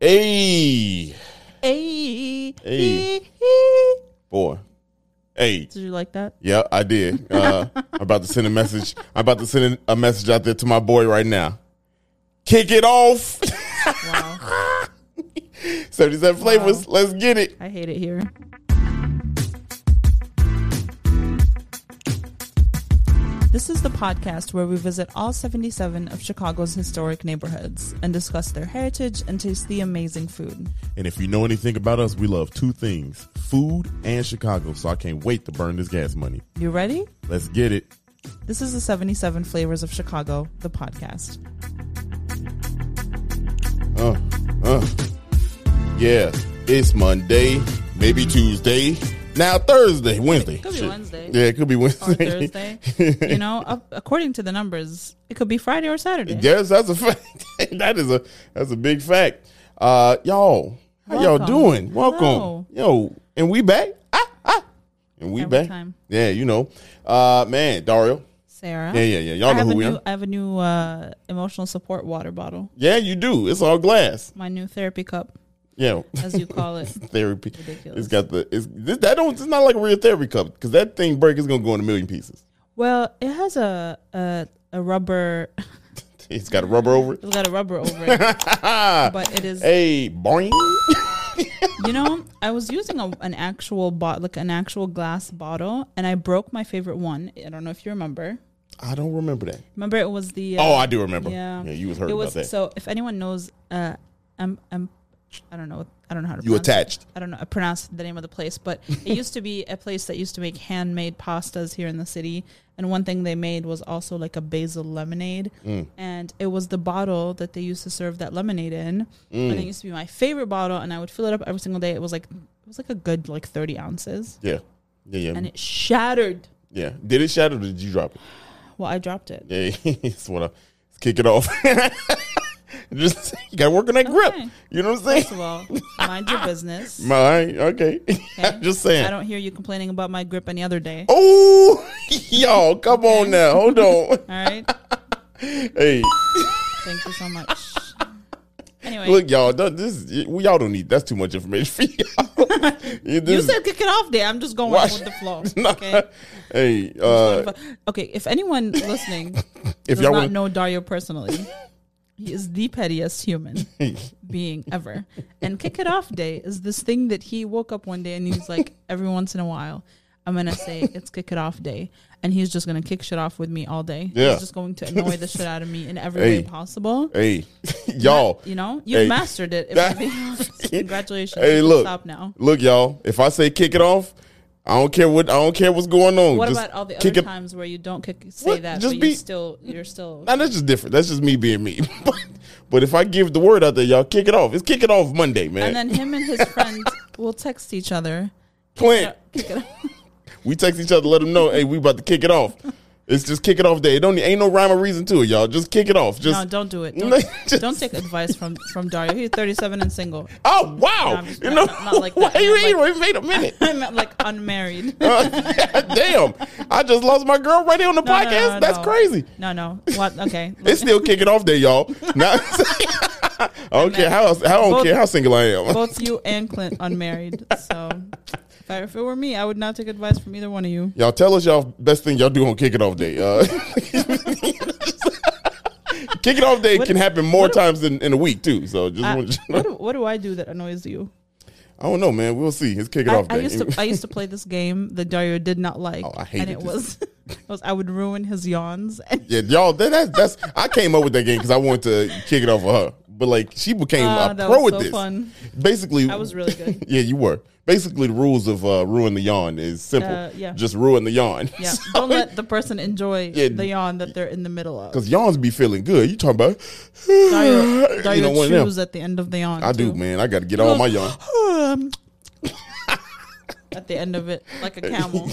Hey. Hey. Hey. Boy. Hey. Did you like that? Yeah, I did. I'm about to send a message. I'm about to send a message out there to my boy right now. Kick it off. Wow. 77 flavors. Wow. Let's get it. I hate it here. This is the podcast where we visit all 77 of Chicago's historic neighborhoods and discuss their heritage and taste the amazing food. And if you know anything about us, we love two things, food and Chicago. So I can't wait to burn this gas money. You ready? Let's get it. This is the 77 Flavors of Chicago, the podcast. Yeah, it's Monday, maybe Tuesday. Now, Thursday, Wednesday. It could be Wednesday. Yeah, it could be Wednesday. Or Thursday. You know, according to the numbers, it could be Friday or Saturday. Yes, that's a fact. That's a big fact. Y'all, how y'all doing? Welcome. Hello. Yo, and we back. And we every back. Time. Yeah, you know. Man, Dario. Sarah. Yeah. Y'all know who we are. I have a new emotional support water bottle. Yeah, you do. It's all glass. My new therapy cup. Yeah, as you call it, therapy. Ridiculous. It's got the It's not like a real therapy cup because that thing break is gonna go in a million pieces. Well, it has a rubber. It's got a rubber over it. It's got a rubber over it. But it is a boing. You know, I was using an actual glass bottle, and I broke my favorite one. I don't know if you remember. I don't remember that. Remember it was the. Oh, I do remember. Yeah, you was heard about that. So if anyone knows, I don't know. I don't know how to. You attached. It. I don't know. I pronounced the name of the place, but it used to be a place that used to make handmade pastas here in the city. And one thing they made was also like a basil lemonade, and it was the bottle that they used to serve that lemonade in. And it used to be my favorite bottle, and I would fill it up every single day. It was like a good 30 ounces. Yeah. And it shattered. Yeah. Did it shatter? Or did you drop it? Well, I dropped it. Yeah. It's what. Let's kick it off. Just you gotta work on that grip. You know what I'm saying? First of all, mind your business. Okay. Just saying. I don't hear you complaining about my grip any other day. Oh, y'all, come on now. Hold on. All right. Hey. Thank you so much. Anyway, look, y'all. Y'all don't need. That's too much information for y'all. You said kick it off, there. I'm just going with the flow. Okay. Hey. Okay. If anyone listening does y'all not know Dario personally. He is the pettiest human being ever. And Kick It Off Day is this thing that he woke up one day and he's like, every once in a while, I'm going to say it's Kick It Off Day. And he's just going to kick shit off with me all day. Yeah. He's just going to annoy the shit out of me in every way possible. Hey, y'all. You know, you've mastered it. Congratulations. Hey, look. Stop now. Look, y'all. If I say kick it off, I don't care what's going on. What just about all the other times where you don't say that? Just but you're still. Nah, that's just different. That's just me being me. But if I give the word out there, y'all kick it off. It's Kick It Off Monday, man. And then him and his friend will text each other. Clint, we text each other, let them know, hey, we about to kick it off. It's just Kick It Off Day. Ain't no rhyme or reason to it, y'all. Just kick it off. No, don't do it. Don't take advice from Dario. He's 37 and single. Oh, wow. Not like that. You wait a minute. I'm like unmarried. Damn. I just lost my girl right here on the podcast. That's crazy. No. What? Okay. It's still Kick It Off Day, y'all. I don't care how single I am. Both you and Clint unmarried, so... If it were me, I would not take advice from either one of you. Y'all tell us y'all best thing y'all do on Kick It Off Day. Kick It Off Day can happen more times in a week, too. So just what do I do that annoys you? I don't know, man. We'll see. It's Kick It Off Day. I used to play this game that Dario did not like. Oh, I hated it. And it was I would ruin his yawns. Yeah, y'all, that's I came up with that game because I wanted to kick it off for her. But, she became a pro at this. Fun. Basically. I was really good. Yeah, you were. Basically, the rules of ruin the yawn is simple. Yeah. Just ruin the yawn. Yeah. So, don't let the person enjoy the yawn that they're in the middle of. Because yawns be feeling good. You talking about. Dario chews at the end of the yawn. I do, man. I got to get all my yawn. At the end of it, like a camel.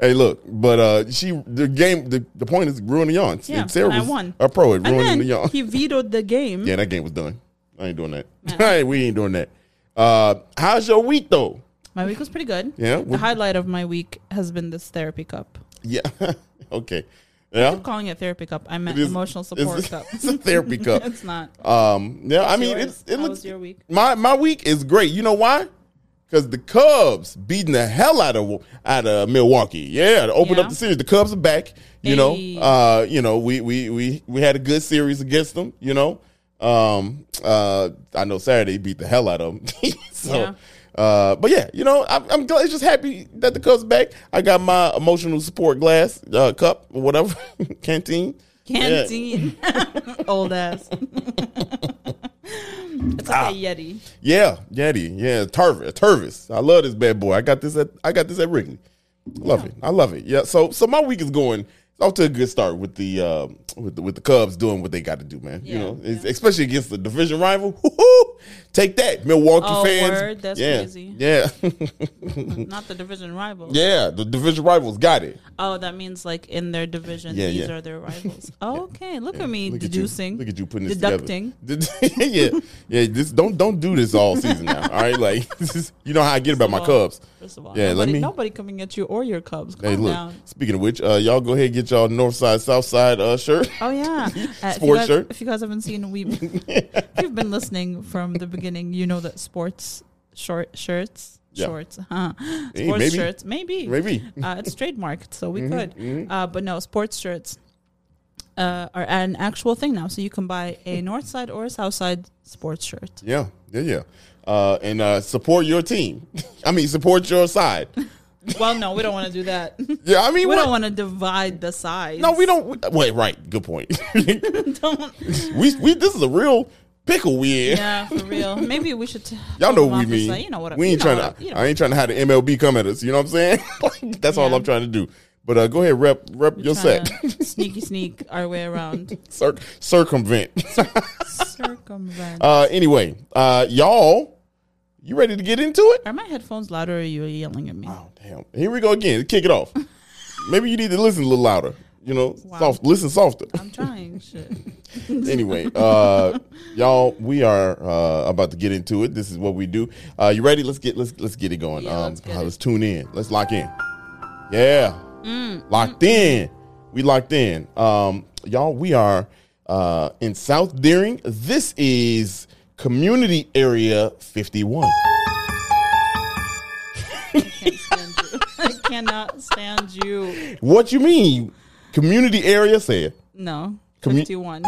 Hey, look, but the point is ruin the yawns. Yeah, and Sarah was a pro at ruining the yawn. He vetoed the game. Yeah, that game was done. I ain't doing that. We ain't doing that. How's your week though? My week was pretty good. Yeah. The highlight of my week has been this therapy cup. Yeah. Okay. Yeah. I keep calling it therapy cup. I meant emotional support cup. It's a therapy cup. It's not. Yeah, I mean, how was your week? My week is great. You know why? Because the Cubs beating the hell out of Milwaukee. Yeah, to open up the series. The Cubs are back. We had a good series against them. You know, I know Saturday beat the hell out of them. But yeah, you know, I'm glad. It's just happy that the Cubs back. I got my emotional support glass, cup, or whatever, canteen, old ass. It's like a Yeti. Yeah, Yeti. Yeah, Tervis. I love this bad boy. I got this at Wrigley. I love it. Yeah. So my week is going off to a good start with the Cubs doing what they got to do, man. Yeah, you know, especially against the division rival. Woo-hoo! Take that, Milwaukee fans. Word? That's crazy. Yeah. Not the division rival. Yeah, the division rivals got it. Oh, that means like in their division, these are their rivals. Okay, look at me deducing. Look at you putting this together. Yeah. This don't do this all season now. All right, like this is, you know how I get about my Cubs. First of all, nobody coming at you or your Cubs. Calm down. Speaking of which, y'all go ahead and get y'all Northside Southside shirt. Oh yeah, sports shirt. If you guys haven't seen, if you've been listening from the beginning, you know that sports shorts. Sports shirts, maybe. It's trademarked, so we could. Mm-hmm. But no, sports shirts are an actual thing now, so you can buy a Northside or a Southside sports shirt. Yeah. And support your team. I mean, support your side. Well, no, we don't want to do that. Yeah, I mean, we don't want to divide the sides. No, we don't. Wait, right? Good point. Don't. We. This is a real pickle weird. Yeah, for real. Maybe we should. Y'all know what we mean. You know what? We ain't trying to. I ain't trying to have the MLB come at us. You know what I'm saying? That's all I'm trying to do. But go ahead, rep your set. Sneak our way around. Circumvent. Anyway, y'all, you ready to get into it? Are my headphones louder, or are you yelling at me? Oh damn! Here we go again. Kick it off. Maybe you need to listen a little louder. You know, listen softer. I'm trying. Shit. Anyway, y'all, we are about to get into it. This is what we do. You ready? Let's get it going. Yeah, let's tune in. Let's lock in. Yeah, locked in. We locked in. Y'all, we are in South Deering. This is Community Area 51. I cannot stand you. What you mean? Community area, say it. No, 51.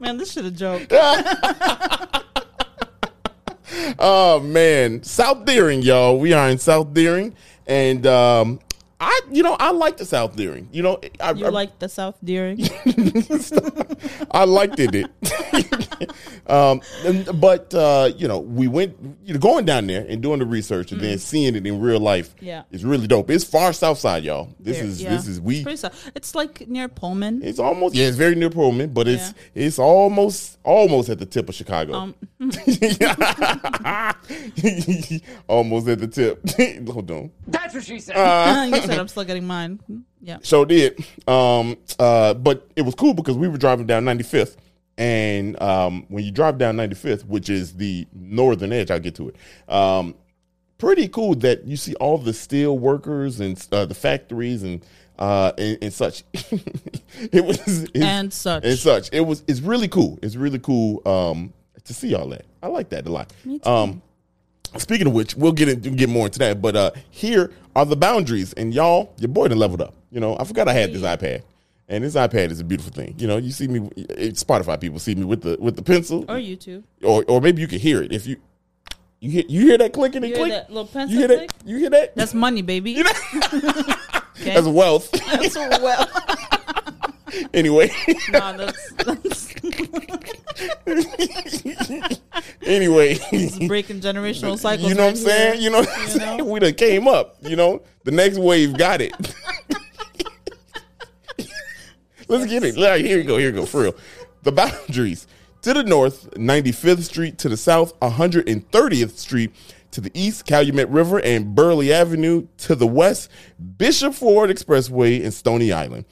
Man, this should have joked. Oh, man. South Deering, y'all. We are in South Deering. And, I like the South Deering. You know, I like the South Deering? I liked it. But we went, going down there and doing the research and then seeing it in real life. Yeah. It's really dope. It's far south side, y'all. It's like near Pullman. It's almost, it's very near Pullman, but it's almost at the tip of Chicago. Almost at the tip. Hold on. That's what she said. You said I'm still getting mine. Yeah. So did. But it was cool because we were driving down 95th. And when you drive down 95th, which is the northern edge, I'll get to it. Pretty cool that you see all the steel workers and the factories and such. It's really cool. It's really cool to see all that. I like that a lot. Me too. Speaking of which, we'll get more into that. But here are the boundaries, and y'all, your boy done leveled up. You know, I forgot I had this iPad. And this iPad is a beautiful thing. You know, you see me. Spotify people see me with the pencil, or YouTube, or maybe you can hear it if you hear that clicking and click. That little pencil. You hear that? That's money, baby. You know? Okay. That's wealth. That's wealth. Anyway. No, that's anyway. It's breaking generational cycles. You know what I'm saying? You know what I'm saying? We done came up. You know, the next wave got it. Let's get it. Here you go, for real. The boundaries. To the north, 95th Street. To the south, 130th Street. To the east, Calumet River and Burley Avenue. To the west, Bishop Ford Expressway and Stony Island.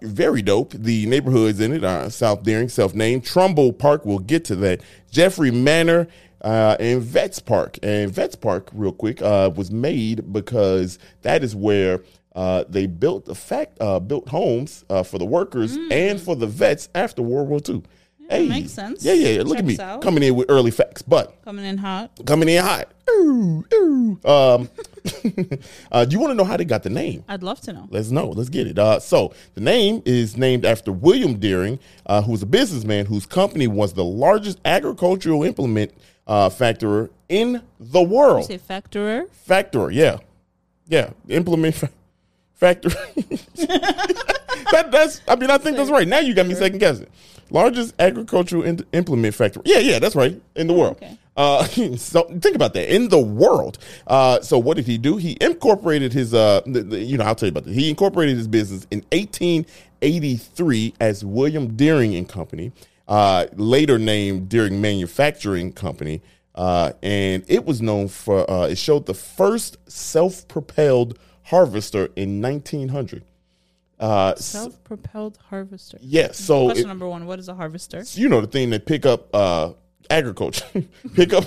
Very dope. The neighborhoods in it are South Deering, self-named. Trumbull Park, we'll get to that. Jeffrey Manor, and Vets Park. And Vets Park, real quick, was made because that is where they built homes for the workers and for the vets after World War II. Yeah, hey, makes sense. Yeah, yeah. Look Checks at me out. Coming in with early facts, but coming in hot. Ooh. Do you want to know how they got the name? I'd love to know. Let's know. Let's get it. So the name is named after William Deering, who was a businessman whose company was the largest agricultural implement factorer in the world. You say factorer? Factorer. Yeah, yeah. Implement factory. That's. I mean, I think that's right. Now you got me second guessing. Largest agricultural implement factory. Yeah, yeah, that's right. In the world. Okay. So think about that. In the world. So what did he do? He incorporated his, I'll tell you about this. He incorporated his business in 1883 as William Deering and Company, later named Deering Manufacturing Company. And it was known for, it showed the first self-propelled harvester in 1900. Self-propelled harvester. Yes. Yeah, so question number one: what is a harvester? You know, the thing that pick up agriculture. pick up.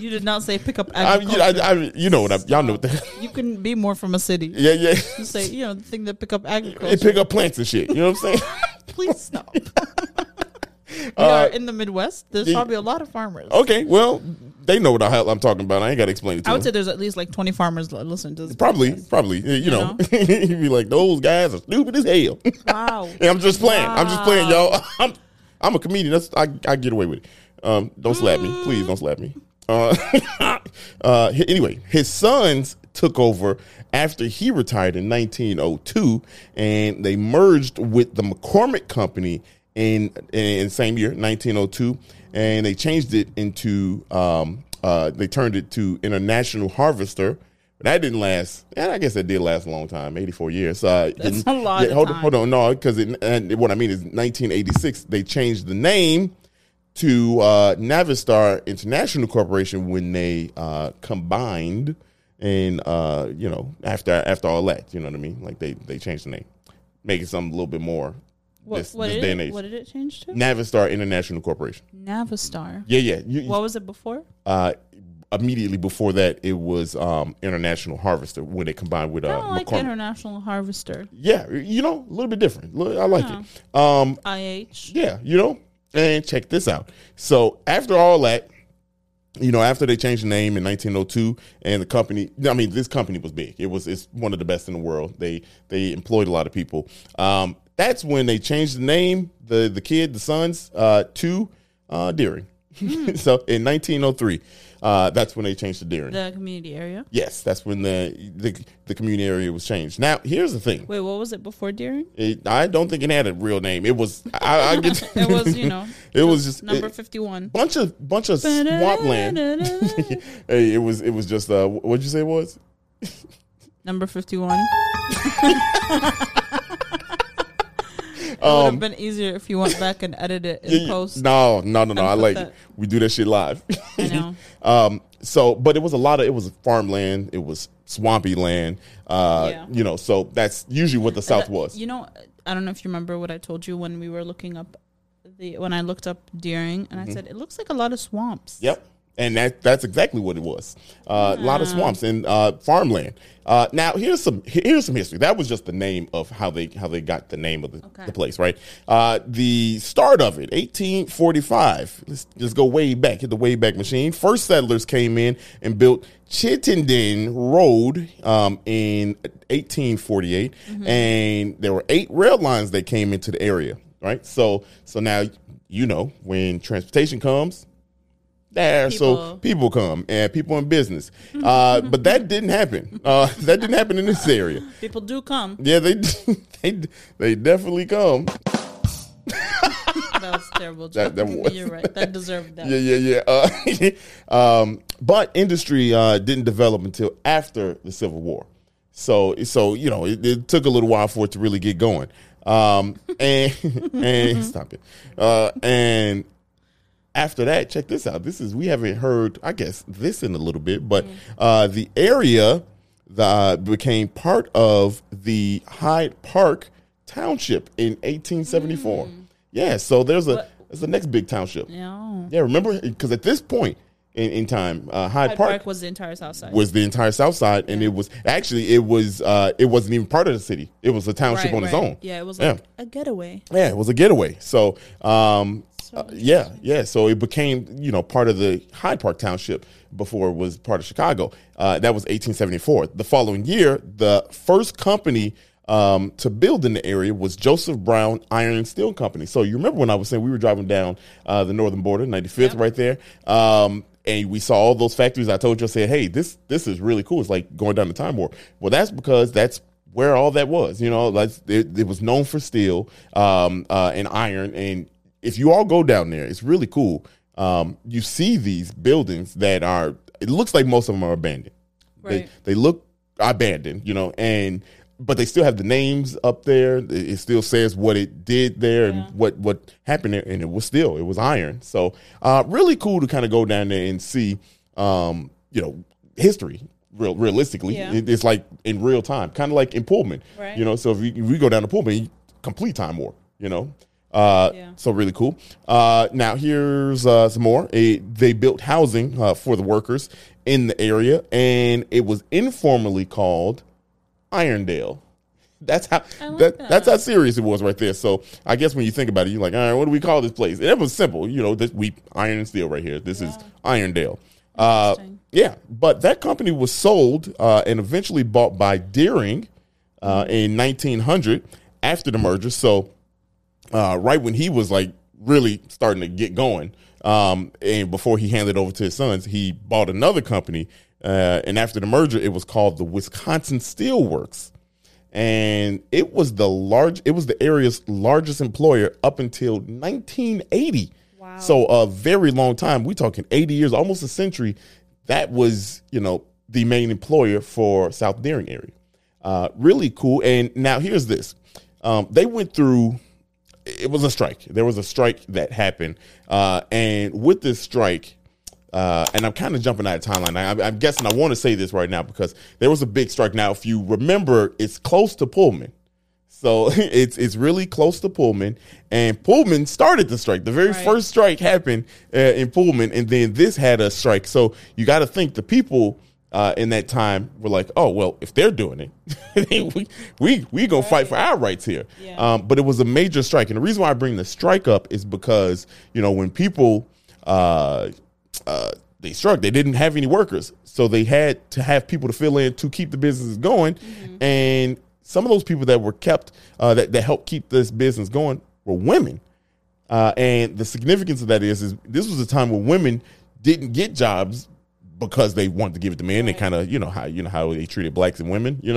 You did not say pick up agriculture. Y'all know what that. You couldn't be more from a city. Yeah, yeah. You say the thing that pick up agriculture. It pick up plants and shit. You know what I'm saying? Please stop. We are in the Midwest. There's probably a lot of farmers. Okay, well, they know what the hell I'm talking about. I ain't got to explain it to them. I would say there's at least like 20 farmers that listen to this. Probably. You know. You'd be like, those guys are stupid as hell. Wow. And I'm just playing. Wow. I'm just playing, y'all. I'm a comedian. I get away with it. Don't slap me. Please don't slap me. Anyway, his sons took over after he retired in 1902, and they merged with the McCormick Company in same year, 1902, and they changed it into they turned it to International Harvester. But that didn't last, and I guess that did last a long time, 84 years. That's a lot of time. Hold on, no, because what I mean is 1986, they changed the name to Navistar International Corporation when they combined, and, after all that, you know what I mean? Like, they changed the name, making something a little bit more. What did it change to? Navistar International Corporation. Navistar. Yeah, yeah. What was it before? Immediately before that, it was International Harvester when it combined with McCormick. I like International Harvester. Yeah, a little bit different. I like it. IH. Yeah, and check this out. So after all that, after they changed the name in 1902, and the company, this company was big. It's one of the best in the world. They employed a lot of people. That's when they changed the name, the sons, to Deering. So in 1903, that's when they changed to Deering. The community area? Yes, that's when the community area was changed. Now, here's the thing. Wait, what was it before Deering? I don't think it had a real name. It was, I get to, it was, it was just number 51. Bunch of swampland. Hey, it was just, what'd you say it was? Number 51. It would have been easier if you went back and edited it in post. No. I like it. We do that shit live. I know. But it was it was farmland. It was swampy land. So that's usually what the South was. I don't know if you remember what I told you when we were looking up when I looked up Deering, and I said, it looks like a lot of swamps. Yep. And that's exactly what it was. A lot of swamps and farmland. Now here's some history. That was just the name of how they got the name of the place, right? The start of it, 1845. Let's just go way back. Hit the way back machine. First settlers came in and built Chittenden Road in 1848, and there were 8 rail lines that came into the area, right? So now when transportation comes. There, so people come and people in business, but that didn't happen. That didn't happen in this area. People do come. Yeah, they definitely come. That was terrible. That was. You're right. That deserved that. Yeah. But industry didn't develop until after the Civil War, so it took a little while for it to really get going. And stop it. And. After that, check this out. We haven't heard, I guess, this in a little bit, but the area became part of the Hyde Park Township in 1874. Yeah, so there's the next big township. Yeah, remember? Because at this point, in time. Hyde Park was the entire South Side. Was the entire South Side, yeah. And it was actually it wasn't even part of the city. It was a township on its own. Yeah, it was like a getaway. Yeah, it was a getaway. So, so it became, you know, part of the Hyde Park Township before it was part of Chicago. That was 1874. The following year, the first company to build in the area was Joseph Brown Iron and Steel Company. So you remember when I was saying we were driving down the northern border, 95th right there, and we saw all those factories. I told you, I said, hey, this is really cool. It's like going down the time warp. Well, that's because that's where all that was. You know, like it was known for steel and iron. And if you all go down there, it's really cool. You see these buildings that are, it looks like most of them are abandoned. Right. They look abandoned, you know, but they still have the names up there. It still says what it did there and what happened there. And it was iron. So really cool to kind of go down there and see, you know, history realistically. Yeah. It's like in real time, kind of like in Pullman, right. You know. So if we go down to Pullman, complete time warp, you know. So really cool. Now here's some more. They built housing for the workers in the area, and it was informally called Irondale. That's how serious it was right there. So I guess when you think about it, you're like, all right, what do we call this place? And it was simple, you know. We iron and steel right here. This is Irondale. But that company was sold and eventually bought by Deering in 1900 after the merger. So right when he was like really starting to get going, and before he handed over to his sons, he bought another company. And after the merger, it was called the Wisconsin Steelworks, and it was the area's largest employer up until 1980. Wow! So a very long time. We're talking 80 years, almost a century. That was, you know, the main employer for South Deering area. Really cool. And now here's this. They went through. It was a strike. There was a strike that happened, and with this strike. And I'm kind of jumping out of timeline. I'm guessing I want to say this right now because there was a big strike. Now, if you remember, it's close to Pullman. So it's really close to Pullman. And Pullman started the strike. The very first strike happened in Pullman. And then this had a strike. So you got to think the people in that time were like, oh, well, if they're doing it, we going to fight for our rights here. Yeah. But it was a major strike. And the reason why I bring the strike up is because, you know, when people they struck. They didn't have any workers, so they had to have people to fill in to keep the businesses going. Mm-hmm. And some of those people that were kept, that helped keep this business going, were women. And the significance of that is this was a time when women didn't get jobs because they wanted to give it to men. Right. They kind of, you know how they treated blacks and women. You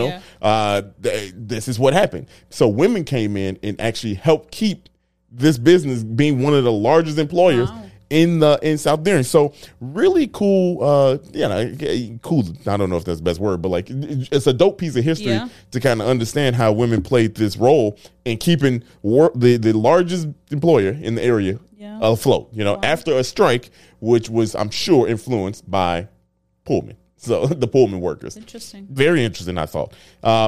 know, this is what happened. So women came in and actually helped keep this business being one of the largest employers. Wow. In South Deering. So really cool, cool, I don't know if that's the best word, but like it's a dope piece of history to kind of understand how women played this role in keeping the largest employer in the area afloat, you know, after a strike, which was, I'm sure, influenced by Pullman. So the Pullman workers. Interesting. Very interesting, I thought.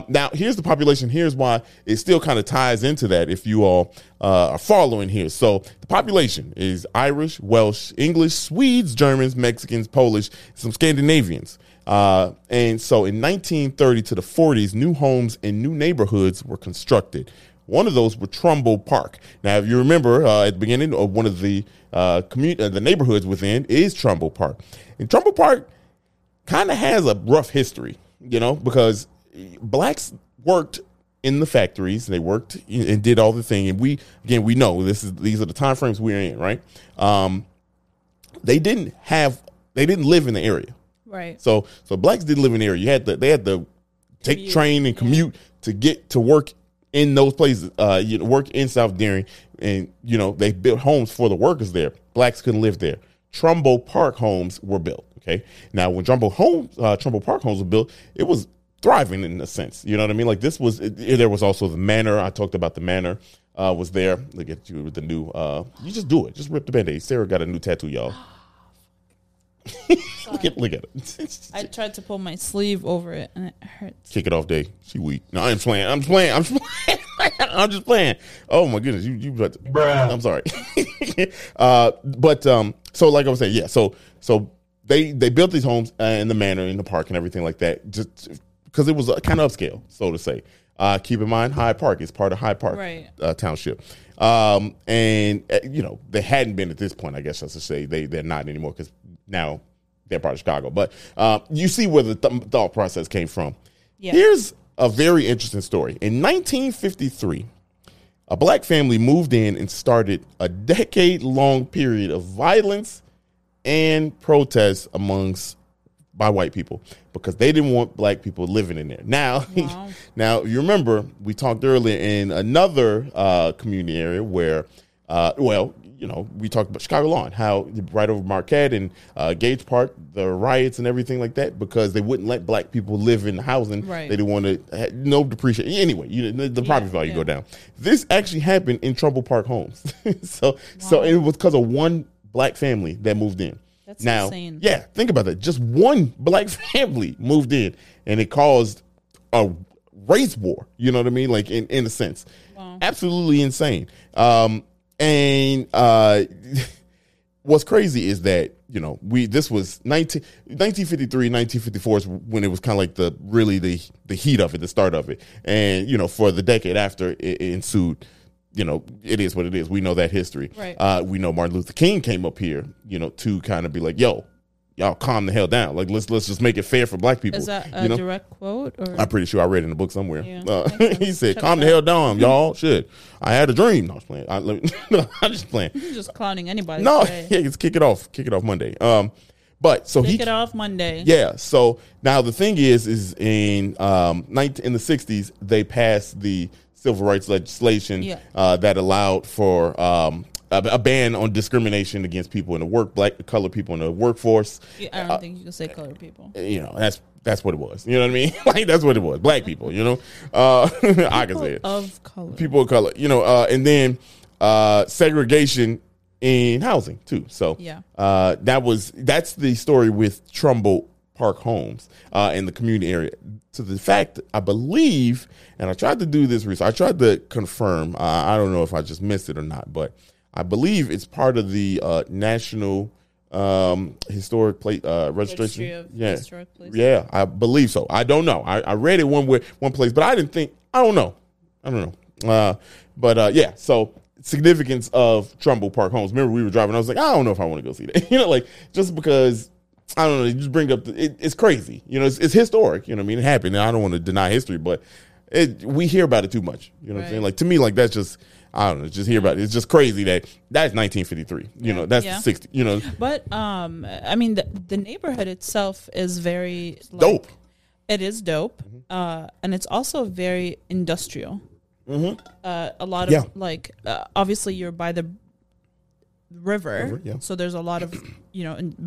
Now, here's the population. Here's why it still kind of ties into that if you all are following here. So the population is Irish, Welsh, English, Swedes, Germans, Mexicans, Polish, some Scandinavians. And so in 1930 to the 40s, new homes and new neighborhoods were constructed. One of those were Trumbull Park. Now, if you remember, at the beginning of one of the the neighborhoods within is Trumbull Park. And Trumbull Park kind of has a rough history, you know, because blacks worked in the factories. They worked and did all the thing. And we know these are the time frames we're in, right? They didn't live in the area. Right. So blacks didn't live in the area. They had to take train and commute to get to work in those places, work in South Deering. And, you know, they built homes for the workers there. Blacks couldn't live there. Trumbull Park homes were built. Okay. Now, when Trumbull Park homes were built, it was thriving in a sense. You know what I mean? Like this was. There was also the manor. I talked about the manor was there. Look at you with the new. You just do it. Just rip the Band-Aid. Sarah got a new tattoo, y'all. Look at it. I tried to pull my sleeve over it and it hurts. Kick it off day. She weak. No, I'm playing. I'm just playing. Oh my goodness, I'm sorry. But so like I was saying, yeah. So they built these homes in the manor, in the park, and everything like that, just because it was kind of upscale, so to say. Keep in mind, Hyde Park is part of Hyde Park Township. And they hadn't been at this point, I guess I should say. They're not anymore because now they're part of Chicago. But you see where the thought process came from. Yeah. Here's a very interesting story. In 1953, a black family moved in and started a decade-long period of violence and protests by white people because they didn't want black people living in there. Now you remember we talked earlier in another community area where, we talked about Chicago Lawn, how right over Marquette and Gage Park, the riots and everything like that, because they wouldn't let black people live in housing. Right. They didn't want to, no depreciation. Anyway, the property value go down. This actually happened in Trumbull Park homes. So it was because of one black family that moved in. That's insane. Yeah, think about that. Just one black family moved in, and it caused a race war. You know what I mean? Like, in a sense. Wow. Absolutely insane. What's crazy is that, this was 1953, 1954 is when it was kind of like the heat of it, the start of it. And, for the decade after it ensued, it is what it is. We know that history. Right. We know Martin Luther King came up here, to kind of be like, yo, y'all calm the hell down. Like, let's just make it fair for black people. Is that a direct quote? Or? I'm pretty sure I read it in a book somewhere. Yeah. He said, calm the hell down, y'all. Shit. I had a dream. No, I was playing. I'm just playing. You're just clowning anybody. No, today. Yeah, just kick it off. Kick it off Monday. Kick it off Monday. Yeah. So now the thing is in the 60s, they passed the civil rights legislation that allowed for a ban on discrimination against people in the colored people in the workforce. I don't think you can say colored people. That's what it was. You know what I mean? Like, that's what it was. Black people, I can say it. Of color. People of color, and then segregation in housing too. So that's the story with Trumbull Park homes in the community area. To the fact, I believe, and I tried to do this research, I tried to confirm, I don't know if I just missed it or not, but I believe it's part of the National Historic Place Registration. Historic Places. Yeah, I believe so. I don't know. I read it one place, but I didn't think, I don't know. So significance of Trumbull Park homes. Remember, we were driving, I was like, I don't know if I want to go see that. Just because... I don't know. You just bring up it's crazy. It's historic. You know what I mean? It happened. And I don't want to deny history, but we hear about it too much. You know what I'm saying? Like, to me, like, that's just, I don't know. Just hear about it. It's just crazy that that's 1953. That's the 60s. But I mean, the neighborhood itself is very dope. It is dope, and it's also very industrial. Mm-hmm. A lot of obviously you're by the river, so there's a lot of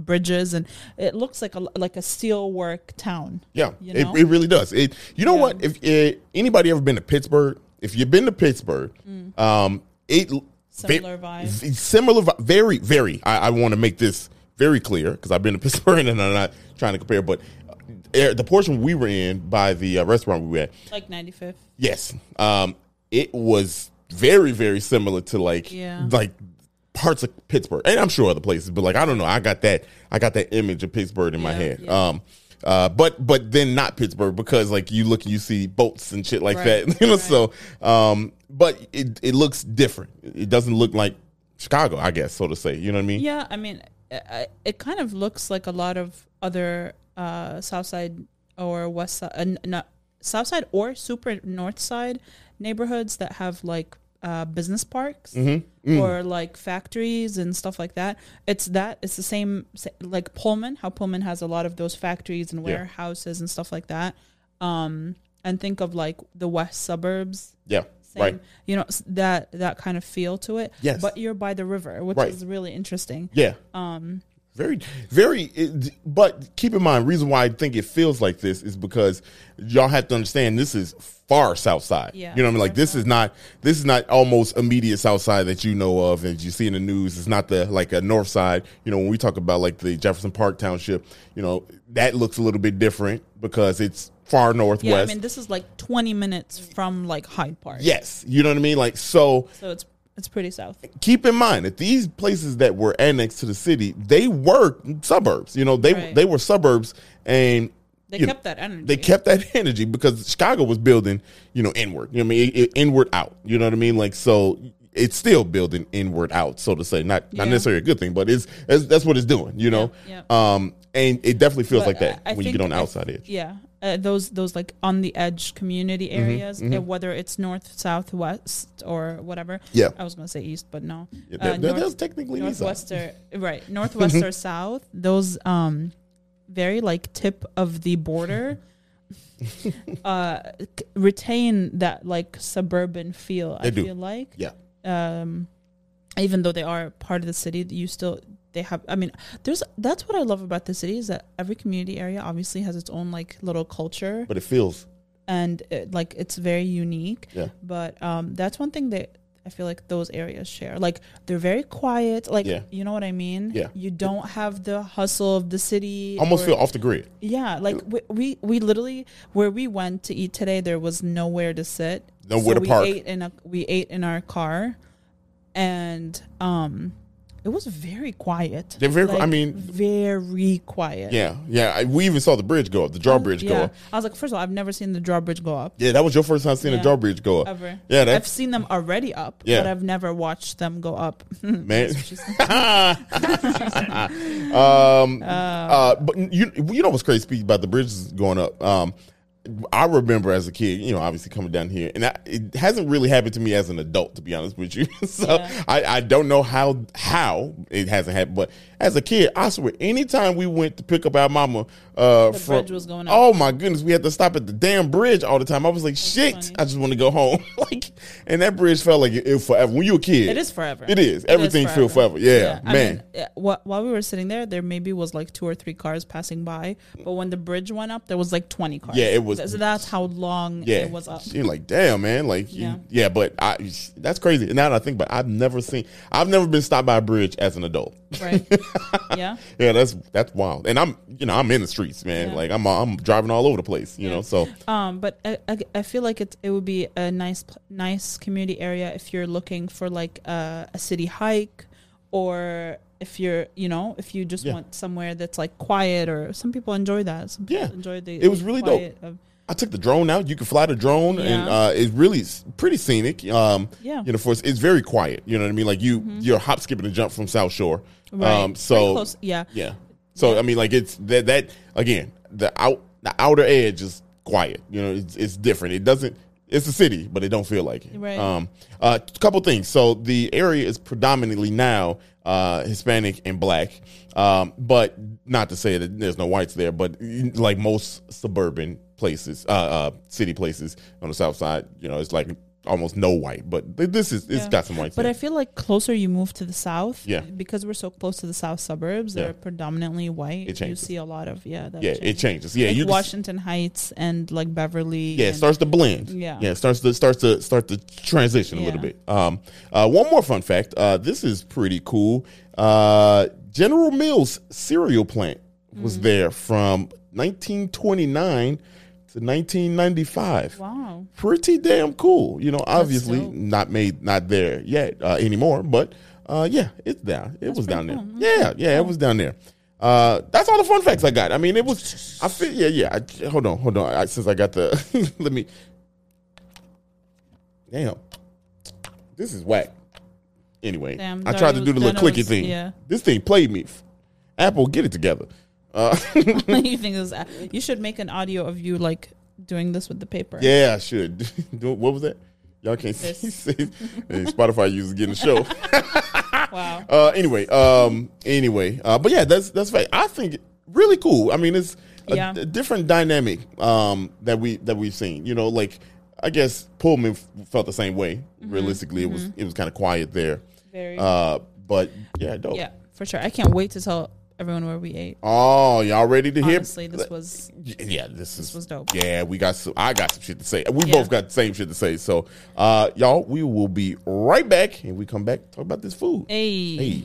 bridges, and it looks like a steelwork town. It really does. What? If anybody ever been to Pittsburgh, if you've been to Pittsburgh, it similar vibe. Similar, very, very. I want to make this very clear because I've been to Pittsburgh and I'm not trying to compare, but the portion we were in by the restaurant we were at, like 95th. Yes, it was very, very similar to parts of Pittsburgh, and I'm sure other places, but like, I don't know. I got that image of Pittsburgh in my head. Yeah. But then not Pittsburgh, because like you look, you see boats and shit like that. So, but it looks different. It doesn't look like Chicago, I guess, so to say. You know what I mean? Yeah, I mean, it kind of looks like a lot of other Southside or West Side, not Southside or super North Side neighborhoods that have like business parks or like factories and stuff like that. It's the same, like Pullman, how Pullman has a lot of those factories and warehouses and stuff like that. And think of like the west suburbs. Yeah. Same, right. That kind of feel to it. Yes. But you're by the river, which is really interesting. Yeah. Very, very, but keep in mind, reason why I think it feels like this is because y'all have to understand this is far south side. Yeah, you know what I mean? Like, this is not almost immediate south side that you know of and you see in the news. It's not a north side. When we talk about like the Jefferson Park Township, that looks a little bit different because it's far northwest. Yeah, I mean, this is like 20 minutes from like Hyde Park. Yes, you know what I mean? Like, so it's It's pretty south. Keep in mind that these places that were annexed to the city, they were suburbs. You know, they were suburbs, and they kept that energy. They kept that energy because Chicago was building, you know, inward. You know what I mean? Inward out. You know what I mean? Like, so it's still building inward out, so to say. Not necessarily a good thing, but it's that's what it's doing. You know, and it definitely feels like that when you get on the outside edge. Yeah. Those like on the edge community areas, whether it's north, south, west, or whatever. Yeah, I was gonna say east, but no. Yeah, that's technically northwest or right, northwest or south. Those very like tip of the border retain that like suburban feel. I feel like yeah. Even though they are part of the city, that's what I love about the city is that every community area obviously has its own like little culture, but it feels like it's very unique. Yeah. But that's one thing that I feel like those areas share. Like they're very quiet. Like you know what I mean. Yeah. You don't have the hustle of the city. Almost feel off the grid. Yeah. Like we literally where we went to eat today, there was nowhere to sit. Nowhere to park. We ate in our car, and it was very quiet. Very quiet. Yeah, yeah. We even saw the bridge go up, the drawbridge go up. I was like, first of all, I've never seen the drawbridge go up. Yeah, that was your first time seeing a drawbridge go up. Ever. Yeah, I've seen them already up, but I've never watched them go up. Man, but you know what's crazy about the bridge going up? I remember as a kid, you know, obviously coming down here, and it hasn't really happened to me as an adult, to be honest with you. So I don't know how it hasn't happened, but as a kid, I swear, anytime we went to pick up our mama, bridge was going up. Oh my goodness, we had to stop at the damn bridge all the time. I was like, that's shit, funny. I just want to go home. Like, and that bridge felt like it was forever. When you were a kid, it is forever. It is. Everything feels forever. Yeah, yeah. Man. I mean, while we were sitting there, there maybe was like 2 or 3 cars passing by, but when the bridge went up, there was like 20 cars. Yeah, it was. So that's how long it was up. You're like, damn, man. Like, that's crazy. Now that I think about it, I've never been stopped by a bridge as an adult. Right. Yeah. Yeah, that's wild. And I'm in the streets, man. Yeah. Like I'm driving all over the place, you know. So. But I feel like it would be a nice community area if you're looking for like a city hike, or if you're, you know, if you just want somewhere that's like quiet, or some people enjoy that. Some people enjoy the. It was really dope. I took the drone out. You can fly the drone, and it's really pretty scenic. You know, it's very quiet. You know what I mean? Like you're hop, skip, and jump from South Shore. Right. So close. Yeah. So I mean, like it's that again. The outer edge is quiet. You know, it's different. It doesn't. It's a city, but it don't feel like it. Right. A couple things. So the area is predominantly now Hispanic and black, but not to say that there's no whites there. But like most suburban places, city places on the south side, you know, it's like almost no white. But it's got some whites. But I feel like closer you move to the south, because we're so close to the south suburbs that are predominantly white. It changes. You see a lot of it changes. Yeah, like Washington Heights and like Beverly. Yeah, it starts to blend. Yeah, it starts to transition a little bit. One more fun fact. This is pretty cool. General Mills cereal plant was there from 1929. 1995. Wow, pretty damn cool. You know, obviously not there yet anymore, but it's down. It was down there. Cool. Yeah, it was down there. That's all the fun facts I got. I mean, it was. I feel. Yeah. Hold on. Since I got the, let me. Damn, this is whack. Anyway, I tried to do the little clicky thing. Yeah. This thing played me. Apple, get it together. You think this? You should make an audio of you like doing this with the paper. Yeah, I should. What was that? Y'all can't see. Hey, Spotify users getting the show. Wow. Anyway. But yeah, that's fact. I think really cool. I mean, it's a different dynamic that we've seen. You know, like I guess Pullman felt the same way. Realistically, it was kind of quiet there. Very. But yeah, dope. Yeah, for sure. I can't wait to tell everyone where we ate. Oh, y'all ready to hear? Honestly, this was this was dope. Yeah, I got some shit to say. We both got the same shit to say. So, y'all, we will be right back, and we come back talk about this food. Hey.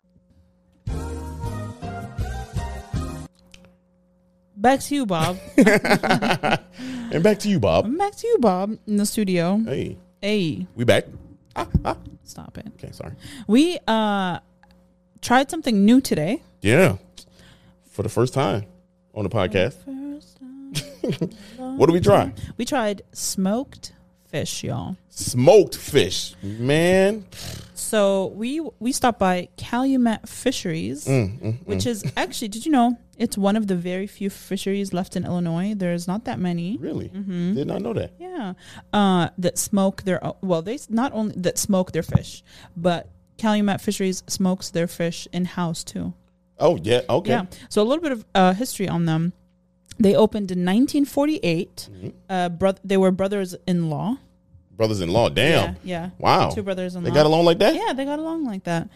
Back to you, Bob. And back to you, Bob. I'm back to you, Bob, in the studio. Hey. Hey. We back. Stop it. Okay, sorry. We tried something new today. Yeah. For the first time on the podcast. What did we try? We tried smoked fish, y'all. Smoked fish, man. So we stopped by Calumet Fisheries, which is actually, did you know, it's one of the very few fisheries left in Illinois. There's not that many. Really? Mm-hmm. Did not know that. Yeah. That smoke their, well, they not only that smoke their fish, but Calumet Fisheries smokes their fish in-house too. Oh, yeah. Okay. Yeah. So a little bit of history on them. They opened in 1948. Mm-hmm. They were brothers-in-law. Brothers-in-law, damn. Yeah. Wow. Two brothers-in-law. They got along like that? Yeah, they got along like that.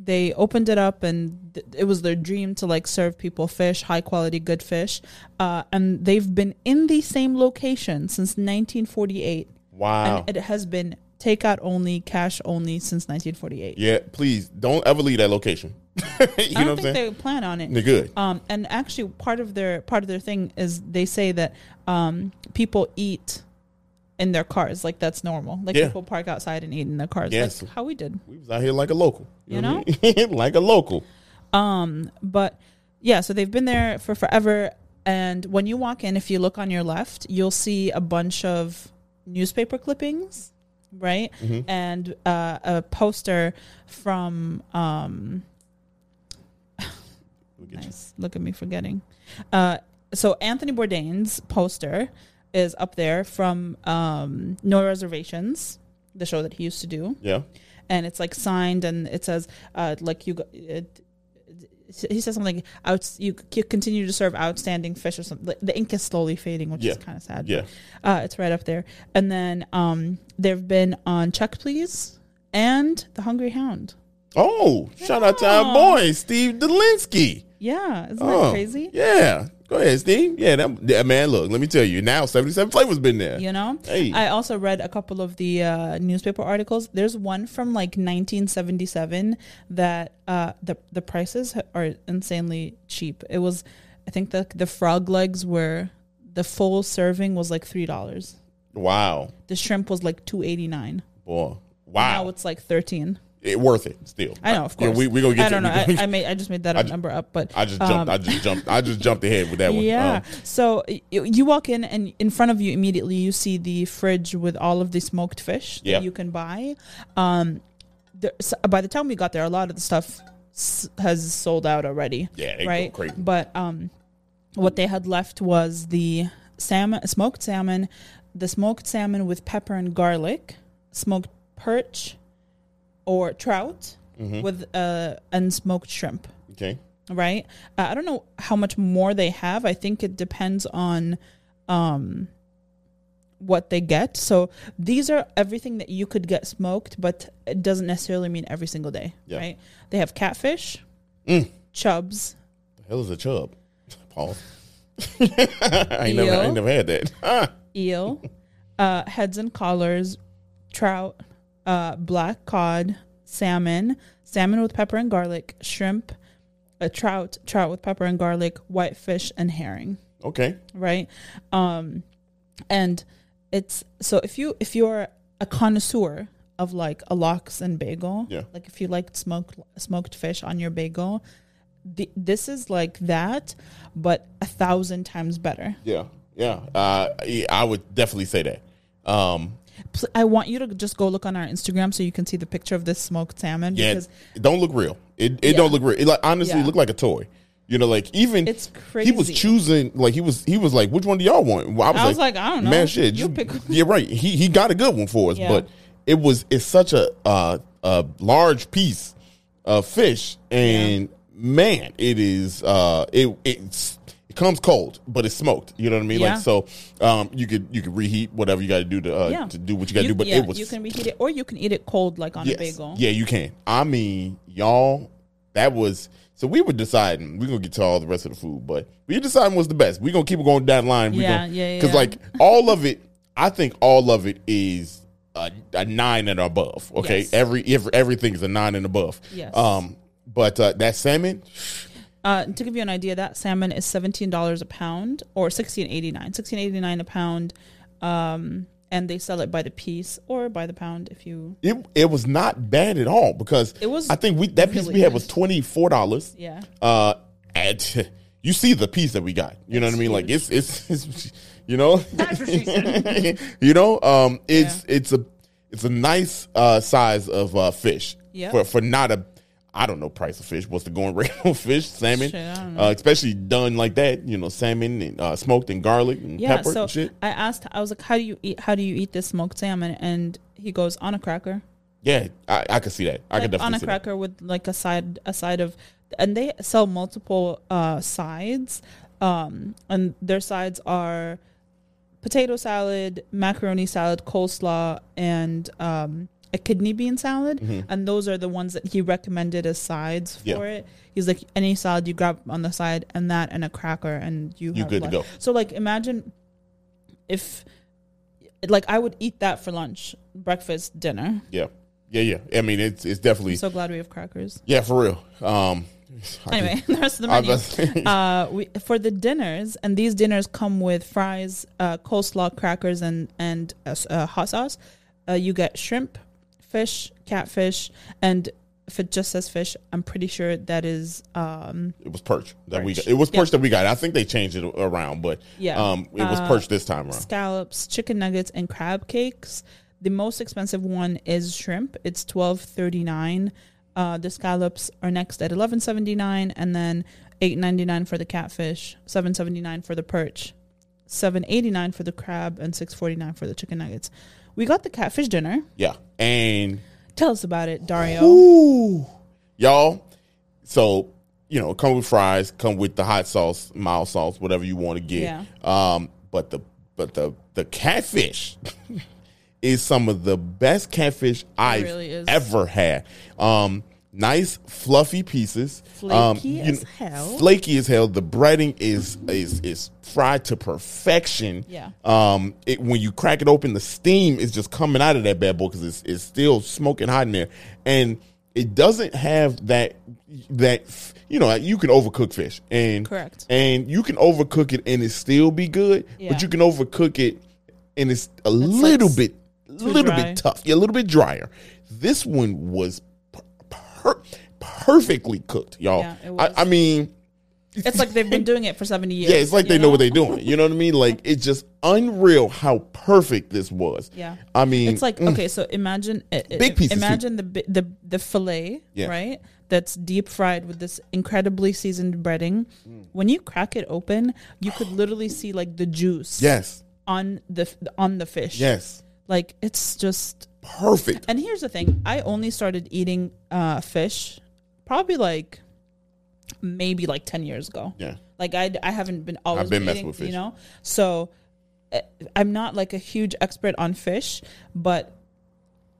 They opened it up, and it was their dream to, like, serve people fish, high-quality, good fish. And they've been in the same location since 1948. Wow. And it has been takeout only, cash only since 1948. Yeah, please, don't ever leave that location. I don't think they plan on it. They're good. And actually, part of their thing is they say that people eat in their cars, like that's normal. Like people park outside and eat in their cars. Yes, like how we did. We was out here like a local, you know? Like a local. But yeah, so they've been there for forever. And when you walk in, if you look on your left, you'll see a bunch of newspaper clippings, right? Mm-hmm. And a poster from. Nice. Look at me forgetting. So Anthony Bourdain's poster is up there from No Reservations, the show that he used to do. Yeah, and it's like signed, and it says he says something like, "You continue to serve outstanding fish" or something. The ink is slowly fading, which is kind of sad. Yeah, it's right up there. And then they've been on Check Please and The Hungry Hound. Oh, yeah. Shout out to our boy Steve Dolinsky. Yeah, isn't that crazy? Yeah. Go ahead, Steve. Yeah, that man, look, let me tell you. Now 77 Flavors been there. You know? Hey. I also read a couple of the newspaper articles. There's one from like 1977 that the prices are insanely cheap. It was, I think the frog legs were, the full serving was like $3. Wow. The shrimp was like $2.89. Boy. Wow. Now it's like $13. It worth it still. I know, of course. Yeah, we gonna get. I don't know. I just made that number up, but I just jumped ahead with that one. Yeah. So you walk in, and in front of you immediately you see the fridge with all of the smoked fish that you can buy. So by the time we got there, a lot of the stuff has sold out already. Yeah, they go crazy. But what they had left was the smoked salmon with pepper and garlic, smoked perch. Or trout with unsmoked shrimp. Okay. Right? I don't know how much more they have. I think it depends on what they get. So these are everything that you could get smoked, but it doesn't necessarily mean every single day. Yeah. Right? They have catfish, chubs. The hell is a chub? Paul. I ain't never had that. Eel, heads and collars, trout. Black cod, salmon with pepper and garlic, shrimp, a trout with pepper and garlic, whitefish, and herring. Okay. Right? And it's, so if you're a connoisseur of like a lox and bagel, like if you like smoked fish on your bagel, this is like that, but 1,000 times better. Yeah. Yeah. I would definitely say that. I want you to just go look on our Instagram so you can see the picture of this smoked salmon. Yeah, because it don't look real. It don't look real. It like, honestly looked like a toy. You know, like even it's crazy. He was choosing, like he was like, which one do y'all want? I was like, I don't know, man, shit. You pick. Yeah, right. He got a good one for us, but it's such a large piece fish, and man, it is it comes cold, but it's smoked. You know what I mean? Yeah. Like, so you could reheat whatever you got to do to do what you got to do. But it was, you can reheat it, or you can eat it cold, like on a bagel. Yeah, you can. I mean, y'all, that was. So we were deciding, we're going to get to all the rest of the food, but we deciding what's the best. We're going to keep going down the line. Because like all of it, I think all of it is a 9 and above. Okay. Yes. Everything is a 9 and above. Yes. But that salmon. To give you an idea, that salmon is $17 a pound, or $16.89. $16.89 a pound. And they sell it by the piece or by the pound if you... It was not bad at all, because it was, I think that piece we had was $24. Yeah. You see the piece that we got. You know what I mean? Like, it's you know? That's what she said. You know? It's a nice size of fish. Yeah. For not a... I don't know price of fish. What's the going rate on fish? Salmon, especially done like that. You know, salmon and smoked and garlic and pepper and shit. I asked, I was like, "How do you eat this smoked salmon?" And he goes, "On a cracker." Yeah, I could see that. I could definitely see that. On a cracker with like a side of, and they sell multiple sides, and their sides are potato salad, macaroni salad, coleslaw, and a kidney bean salad, and those are the ones that he recommended as sides for it. He's like, any salad you grab on the side, and that and a cracker, and you have good lunch. To go. So, like, imagine if, like, I would eat that for lunch, breakfast, dinner. Yeah. I mean, it's definitely... I'm so glad we have crackers. Yeah, for real. Anyway, the rest of the menu. For the dinners, and these dinners come with fries, coleslaw, crackers, and hot sauce. You get shrimp, fish, catfish, and if it just says fish, I'm pretty sure that is it was perch that we got. It was perch that we got. I think they changed it around, but it was perch this time around. Scallops, chicken nuggets, and crab cakes. The most expensive one is shrimp. It's $12.39. The scallops are next at $11.79, and then $8.99 for the catfish, $7.79 for the perch, $7.89 for the crab, and $6.49 for the chicken nuggets. We got the catfish dinner. Yeah. And tell us about it, Dario. Ooh, y'all. So, you know, come with fries, come with the hot sauce, mild sauce, whatever you want to get. Yeah. But the catfish is some of the best catfish I've ever had. Nice fluffy pieces. Flaky as hell. Flaky as hell. The breading is fried to perfection. Yeah. When you crack it open, the steam is just coming out of that bad boy, because it's still smoking hot in there, and it doesn't have that you know, you can overcook fish, and correct, and you can overcook it and it still be good, but you can overcook it and it's a little bit tough, a little bit drier. This one was perfectly cooked, y'all. Yeah, it was. I mean, it's like they've been doing it for 70 years. Yeah, it's like they know what they're doing. You know what I mean? Like, it's just unreal how perfect this was. Yeah, I mean, it's like okay. So imagine big pieces. Imagine the fillet, right? That's deep fried with this incredibly seasoned breading. When you crack it open, you could literally see like the juice. Yes. On the fish. Yes. Like, it's just perfect. And here's the thing. I only started eating fish probably like maybe 10 years ago. Yeah. Like, I haven't been always I've been eating, messing with fish. You know? So I'm not like a huge expert on fish, but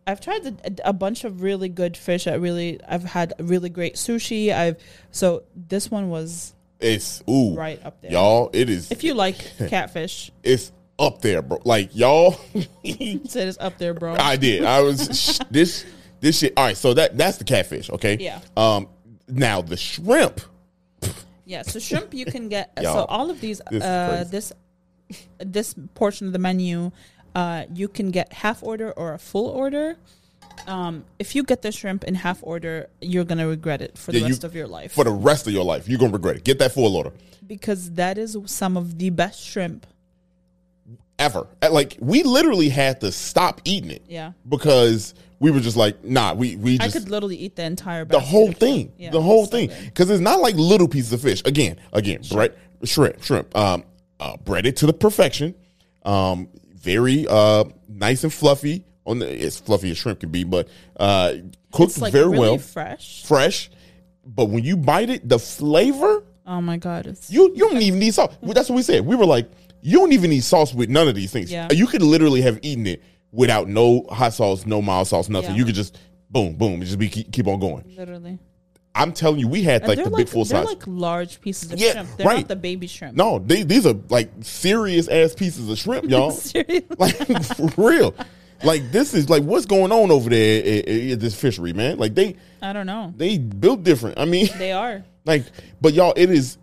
I've tried a bunch of really good fish. I've had really great sushi. So this one was right up there. Y'all, it is. If you like catfish. It's up there, bro. Like, y'all said it's up there, bro. I did. I was this shit. All right, so that's the catfish, okay? Yeah. Now the shrimp. Yeah, so shrimp you can get. So all of these, this portion of the menu, you can get half order or a full order. If you get the shrimp in half order, you're going to regret it for the rest of your life. For the rest of your life, you're going to regret it. Get that full order, because that is some of the best shrimp ever. Like, we literally had to stop eating it. Yeah. Because we were just like, nah, we just. I could literally eat the entire basket. The whole thing. Yeah, the whole thing. Because it's not like little pieces of fish. Again, shrimp. Breaded to the perfection. Very nice and fluffy on the, as fluffy as shrimp can be, but cooked it's like very really well, fresh. But when you bite it, the flavor. Oh my God! It's you don't even need sauce. That's what we said. We were like, you don't even need sauce with none of these things. Yeah. You could literally have eaten it without no hot sauce, no mild sauce, nothing. Yeah. You could just boom, just keep on going. Literally. I'm telling you, we had like the big full size. They're like large pieces of shrimp. They're not the baby shrimp. No, these are like serious ass pieces of shrimp, y'all. Like for real. Like this is like what's going on over there at this fishery, man. Like I don't know. They built different. I mean, they are. Like, but y'all, it is.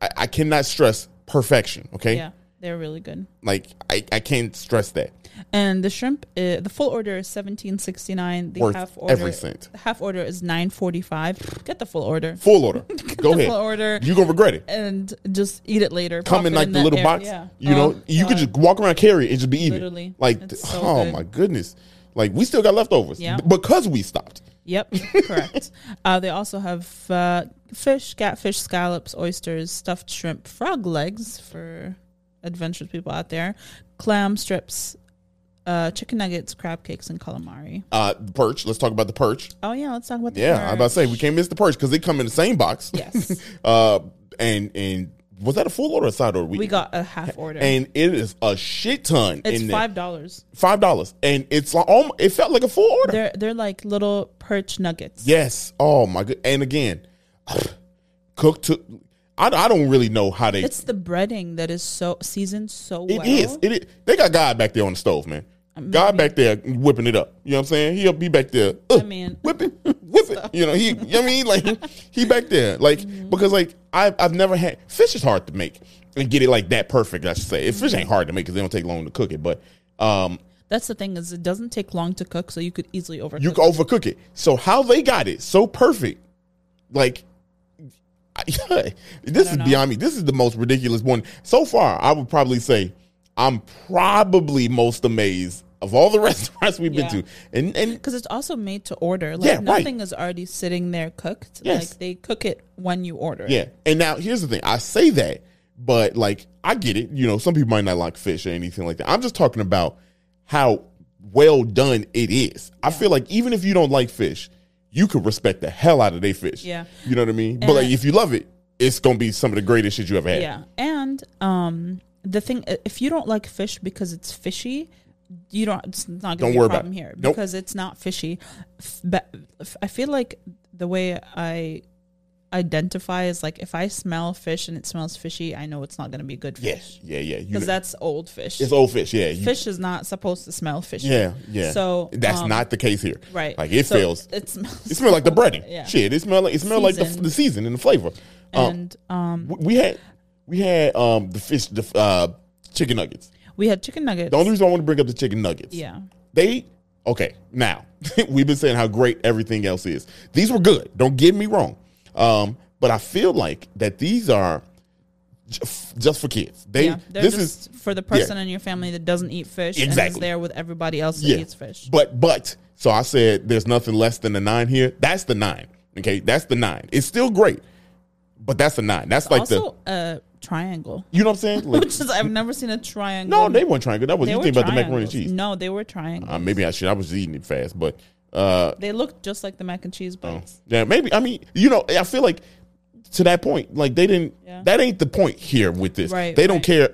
I cannot stress perfection. Okay. Yeah, they're really good. Like I can't stress that. And the shrimp, the full order is $17.69. The half order, every cent. The half order is $9.45. Get the full order. Full order. Go ahead. Full order. You're gonna regret it. And just eat it later. Come in like the little box. Yeah. You know, you could just walk around, carry it, and just be eating. Literally. Like, my goodness. Like, we still got leftovers. Yeah. Because we stopped. Yep, correct. They also have fish, catfish, scallops, oysters, stuffed shrimp, frog legs for adventurous people out there, clam strips. Chicken nuggets, crab cakes, and calamari. Perch. Let's talk about the perch. Oh, yeah. Let's talk about the perch. Yeah, I'm about to say, we can't miss the perch because they come in the same box. Yes. And was that a full order or a side order? We got a half order. And it is a shit ton. It's $5. $5. And it's like, it felt like a full order. They're like little perch nuggets. Yes. Oh, my God. And again, cooked to... I don't really know how they... It's the breading that is so seasoned so well. It is. They got God back there on the stove, man. Maybe. God back there whipping it up. You know what I'm saying? He'll be back there. I mean... Whip it. You know what I mean? Like, he back there. Like, because, like, I've never had... Fish is hard to make and get it, like, that perfect, I should say. Fish ain't hard to make because they don't take long to cook it, but... That's the thing is it doesn't take long to cook, so you could easily overcook it. You could overcook it. So how they got it so perfect, like... This is beyond me. This is the most ridiculous one so far. I would probably say I'm probably most amazed of all the restaurants we've been to, and because it's also made to order. Like nothing is already sitting there cooked. Yes. Like they cook it when you order. Yeah. And now here's the thing. I say that, but like I get it. You know, some people might not like fish or anything like that. I'm just talking about how well done it is. Yeah. I feel like even if you don't like fish, you could respect the hell out of they fish. Yeah. You know what I mean? And but like, if you love it, it's going to be some of the greatest shit you ever had. Yeah. And the thing, if you don't like fish because it's fishy, it's not going to be a problem here. Nope. Because it's not fishy. But I feel like the way I identify is like, if I smell fish and it smells fishy, I know it's not going to be good fish. Yeah. Because that's old fish. It's old fish, yeah. Fish is not supposed to smell fishy. Yeah. So that's not the case here. Right. Like it fails. It smells like the breading. Yeah. Shit, it smells like the season and the flavor. And we had the chicken nuggets. We had chicken nuggets. The only reason I want to bring up the chicken nuggets. Yeah. Now we've been saying how great everything else is. These were good. Don't get me wrong. But I feel like that these are just for kids. This is for the person in your family that doesn't eat fish. Exactly. And is there with everybody else that eats fish. But so I said there's nothing less than a 9 here. That's the 9. Okay, that's the 9. It's still great, but that's a 9. That's like also a triangle. You know what I'm saying? Like, which is, I've never seen a triangle. No, they weren't triangle. That was you think about the macaroni and cheese. No, they were triangles. Maybe I should. I was eating it fast, but. They look just like the mac and cheese bites. Yeah, maybe. I mean, you know, I feel like to that point, like they didn't. Yeah. That ain't the point here with this. Right, they don't care,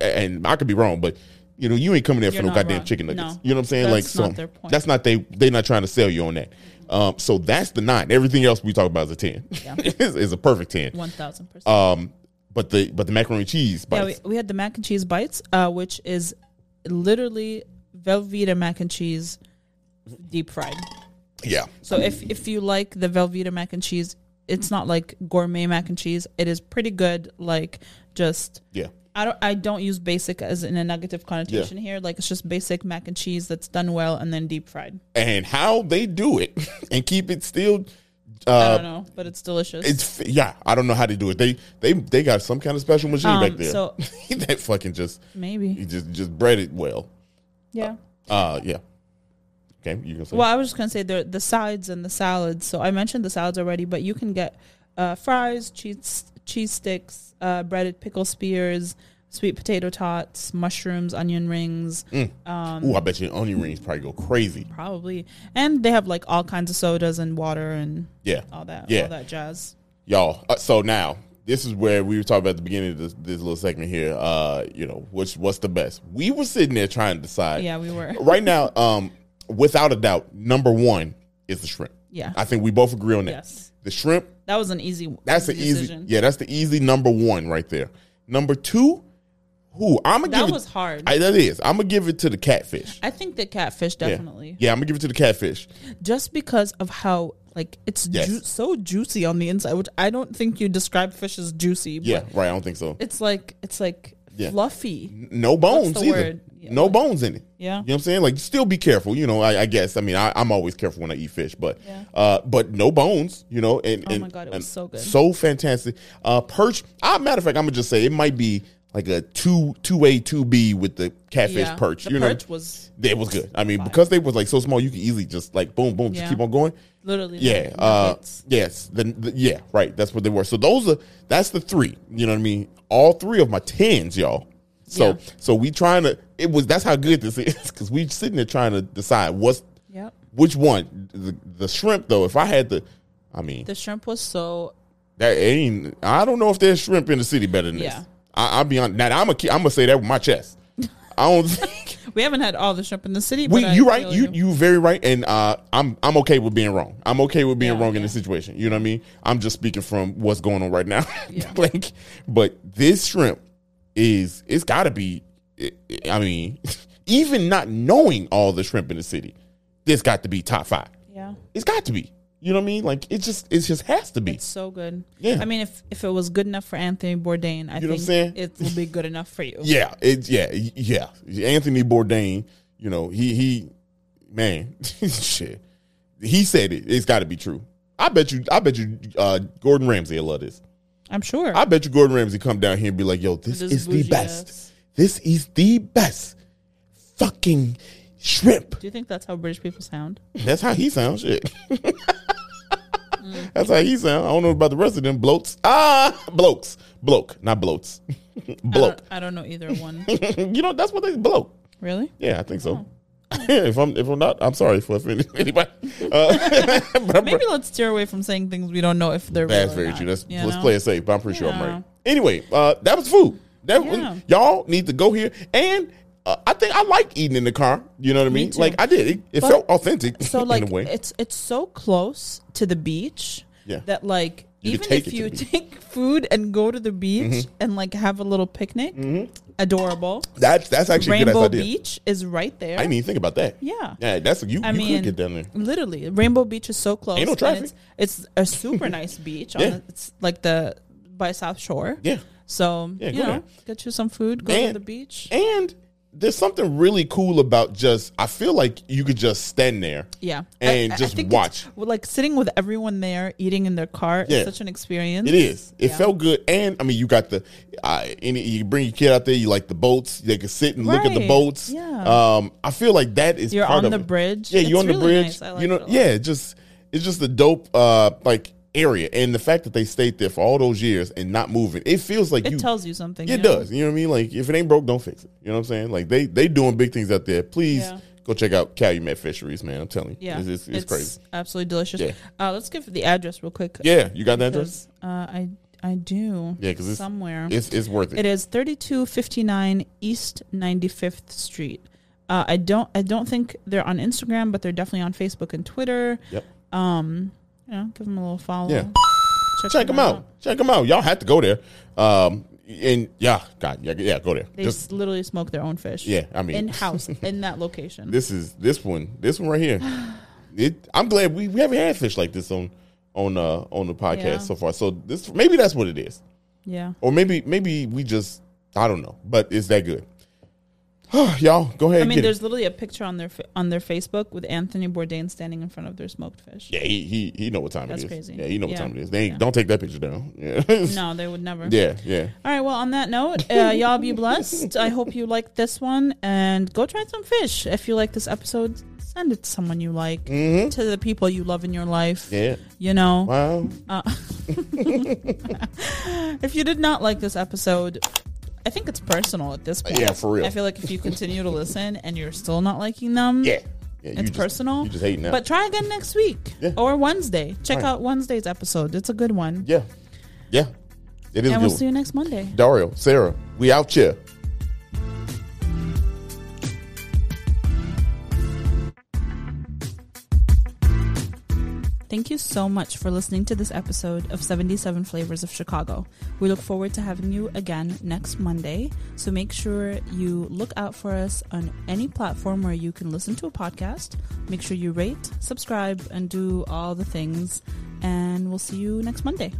and I could be wrong, but you know, you ain't coming there for no goddamn chicken nuggets. No, you know what I'm saying? That's like, not their point. That's not they're not trying to sell you on that. So that's the 9. Everything else we talk about is a 10. Yeah, is a perfect 10. 1,000%. But the macaroni and cheese bites. Yeah, we had the mac and cheese bites, which is literally Velveeta mac and cheese. Deep fried. Yeah. So if you like the Velveeta mac and cheese, it's not like gourmet mac and cheese. It is pretty good. Like just I don't use basic as in a negative connotation here. Like it's just basic mac and cheese that's done well and then deep fried. And how they do it and keep it still. I don't know, but it's delicious. It's I don't know how they do it. They got some kind of special machine back there. So that fucking just maybe you just bread it well. Yeah. Okay, you can say. Well, I was just going to say the sides and the salads. So I mentioned the salads already, but you can get fries, cheese sticks, breaded pickle spears, sweet potato tots, mushrooms, onion rings. Ooh, I bet you onion rings probably go crazy. Probably. And they have like all kinds of sodas and water and all that jazz. Y'all, so now this is where we were talking about at the beginning of this little segment here. You know, what's the best? We were sitting there trying to decide. Yeah, we were. Right now, without a doubt, number one is the shrimp. Yeah. I think we both agree on that. Yes. The shrimp. That was an easy one. That's an easy. Yeah, that's the easy number one right there. Number two, that was hard. That is. I'm going to give it to the catfish. I think the catfish, definitely. Yeah, I'm going to give it to the catfish. Just because of how, like, it's so juicy on the inside, which I don't think you describe fish as juicy. Yeah, right. I don't think so. It's like fluffy. No bones either. Yeah. No bones in it. Yeah. You know what I'm saying? Like, still be careful. You know, I guess. I mean, I'm always careful when I eat fish, but no bones, you know. And, my God, it was so good. So fantastic. Perch. Matter of fact, I'm going to just say it might be like a 2A, 2B with the catfish perch. The perch was... It was good. I mean, because they was like so small, you could easily just like boom, boom, just keep on going. Literally. Yeah. Yes. Yeah, right. That's what they were. So that's the three. You know what I mean? All three of my tens, y'all. So we trying to... That's how good this is, because we sitting there trying to decide which one. The shrimp, though, if I had to... I mean... The shrimp was so... I don't know if there's shrimp in the city better than this. I'll be honest. Now, I'm gonna say that with my chest. I don't think we haven't had all the shrimp in the city. You're right. You very right. And I'm okay with being wrong. I'm okay with being wrong in this situation. You know what I mean? I'm just speaking from what's going on right now. Yeah. But this shrimp it's got to be. I mean, even not knowing all the shrimp in the city, this got to be top five. Yeah, it's got to be. You know what I mean? Like, it just has to be. It's so good. Yeah. I mean, if it was good enough for Anthony Bourdain, I think it will be good enough for you. Yeah. Anthony Bourdain, you know, he shit. He said it. It's got to be true. I bet you Gordon Ramsay will love this. I'm sure. I bet you Gordon Ramsay come down here and be like, yo, this is the best. Ass. This is the best fucking shrimp. Do you think that's how British people sound? That's how he sounds. Shit. That's how he sounds. I don't know about the rest of them bloats. Bloke, not bloats. Bloke. I don't know either one. You know, that's what they bloke. Really? Yeah, I think so. Oh. If I'm not, I'm sorry for offending anybody. Maybe let's steer away from saying things we don't know if they're real. That's very true. Let's play it safe. But I'm pretty sure I'm right. Anyway, that was food. Y'all need to go here. And I think I like eating in the car. You know what I mean? Like, I did. It felt authentic. So, like, in a way. It's so close to the beach that, like, even if you take food and go to the beach and, like, have a little picnic, adorable. That's actually a good idea. Rainbow Beach is right there. I didn't even think about that. Yeah. Yeah, you could get down there. Literally. Rainbow Beach is so close. Ain't no traffic. It's a super nice beach. It's, like, by South Shore. Yeah. So, get you some food, go to the beach. And there's something really cool about I feel like you could just stand there. Yeah. And I watch. Like, sitting with everyone there, eating in their car is such an experience. It is. It felt good. And, I mean, you got you bring your kid out there, you like the boats. They can sit and look at the boats. Yeah. I feel like that is part of it. You're on the bridge. Yeah, you're on the bridge. I like it a lot. Yeah, it's just a dope, area, and the fact that they stayed there for all those years and not moving, it feels like it tells you something. It does. You know what I mean? Like, if it ain't broke, don't fix it. You know what I'm saying? Like, they doing big things out there. Please go check out Calumet Fisheries, man. I'm telling you, it's crazy, absolutely delicious. Yeah. Let's give the address real quick. Yeah, you got the address? I do. Yeah, because it's somewhere. It's worth it. It is 3259 East 95th Street. I don't think they're on Instagram, but they're definitely on Facebook and Twitter. Yep. You know, give them a little follow. Yeah. Check them out. Check them out. Y'all have to go there. Go there. They just literally smoke their own fish. Yeah, I mean, in house in that location. This one right here. I'm glad we haven't had fish like this on the podcast so far. So this maybe that's what it is. Yeah. Or maybe we just I don't know, but it's that good. Y'all, go ahead. I mean, there's literally a picture on their Facebook with Anthony Bourdain standing in front of their smoked fish. Yeah, he know what time it is. That's crazy. Yeah, he know what time it is. Don't take that picture down. Yeah. No, they would never. Yeah, yeah. All right, well, on that note, y'all be blessed. I hope you liked this one, and go try some fish. If you like this episode, send it to someone you like, to the people you love in your life. Yeah. You know. Wow. If you did not like this episode... I think it's personal at this point. Yeah, for real. I feel like if you continue to listen and you're still not liking them, it's personal. You just hating them. But try again next week or Wednesday. Check out Wednesday's episode. It's a good one. Yeah. Yeah. It is. And we'll see you next Monday. Dario, Sarah, we out here. Thank you so much for listening to this episode of 77 Flavors of Chicago. We look forward to having you again next Monday, so make sure you look out for us on any platform where you can listen to a podcast. Make sure you rate, subscribe, and do all the things, and we'll see you next Monday.